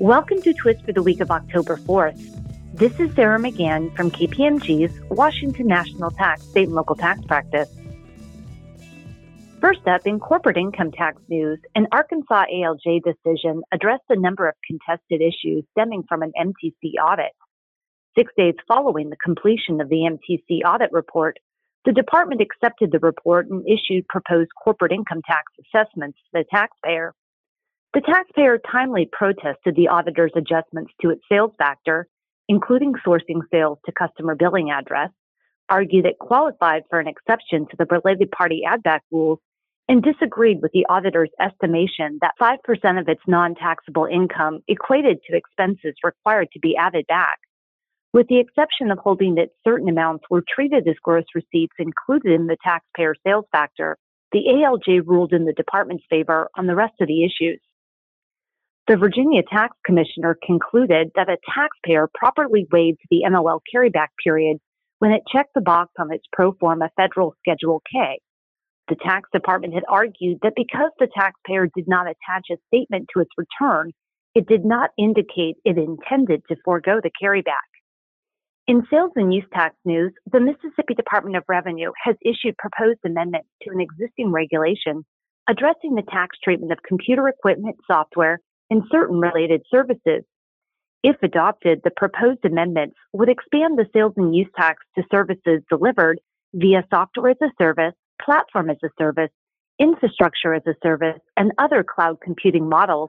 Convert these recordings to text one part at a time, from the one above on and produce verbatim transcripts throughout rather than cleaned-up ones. Welcome to Twist for the week of October fourth. This is Sarah McGann from K P M G's Washington National Tax State and Local Tax Practice. First up, in corporate income tax news, an Arkansas A L J decision addressed a number of contested issues stemming from an M T C audit. Six days following the completion of the M T C audit report, the department accepted the report and issued proposed corporate income tax assessments to the taxpayer. The taxpayer timely protested the auditor's adjustments to its sales factor, including sourcing sales to customer billing address, argued it qualified for an exception to the related party add-back rules, and disagreed with the auditor's estimation that five percent of its non-taxable income equated to expenses required to be added back. With the exception of holding that certain amounts were treated as gross receipts included in the taxpayer sales factor, the A L J ruled in the department's favor on the rest of the issues. The Virginia Tax Commissioner concluded that a taxpayer properly waived the N O L carryback period when it checked the box on its pro forma federal Schedule K. The tax department had argued that because the taxpayer did not attach a statement to its return, it did not indicate it intended to forego the carryback. In sales and use tax news, the Mississippi Department of Revenue has issued proposed amendments to an existing regulation addressing the tax treatment of computer equipment, software, and certain related services. If adopted, the proposed amendments would expand the sales and use tax to services delivered via software as a service, platform as a service, infrastructure as a service, and other cloud computing models.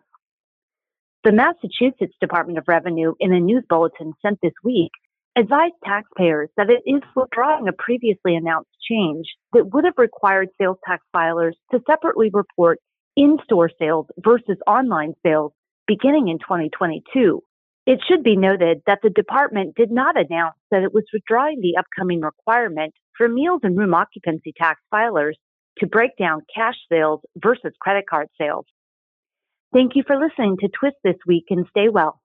The Massachusetts Department of Revenue, in a news bulletin sent this week, advised taxpayers that it is withdrawing a previously announced change that would have required sales tax filers to separately report in-store sales versus online sales beginning in twenty twenty-two. It should be noted that the department did not announce that it was withdrawing the upcoming requirement for meals and room occupancy tax filers to break down cash sales versus credit card sales. Thank you for listening to Twist this week, and stay well.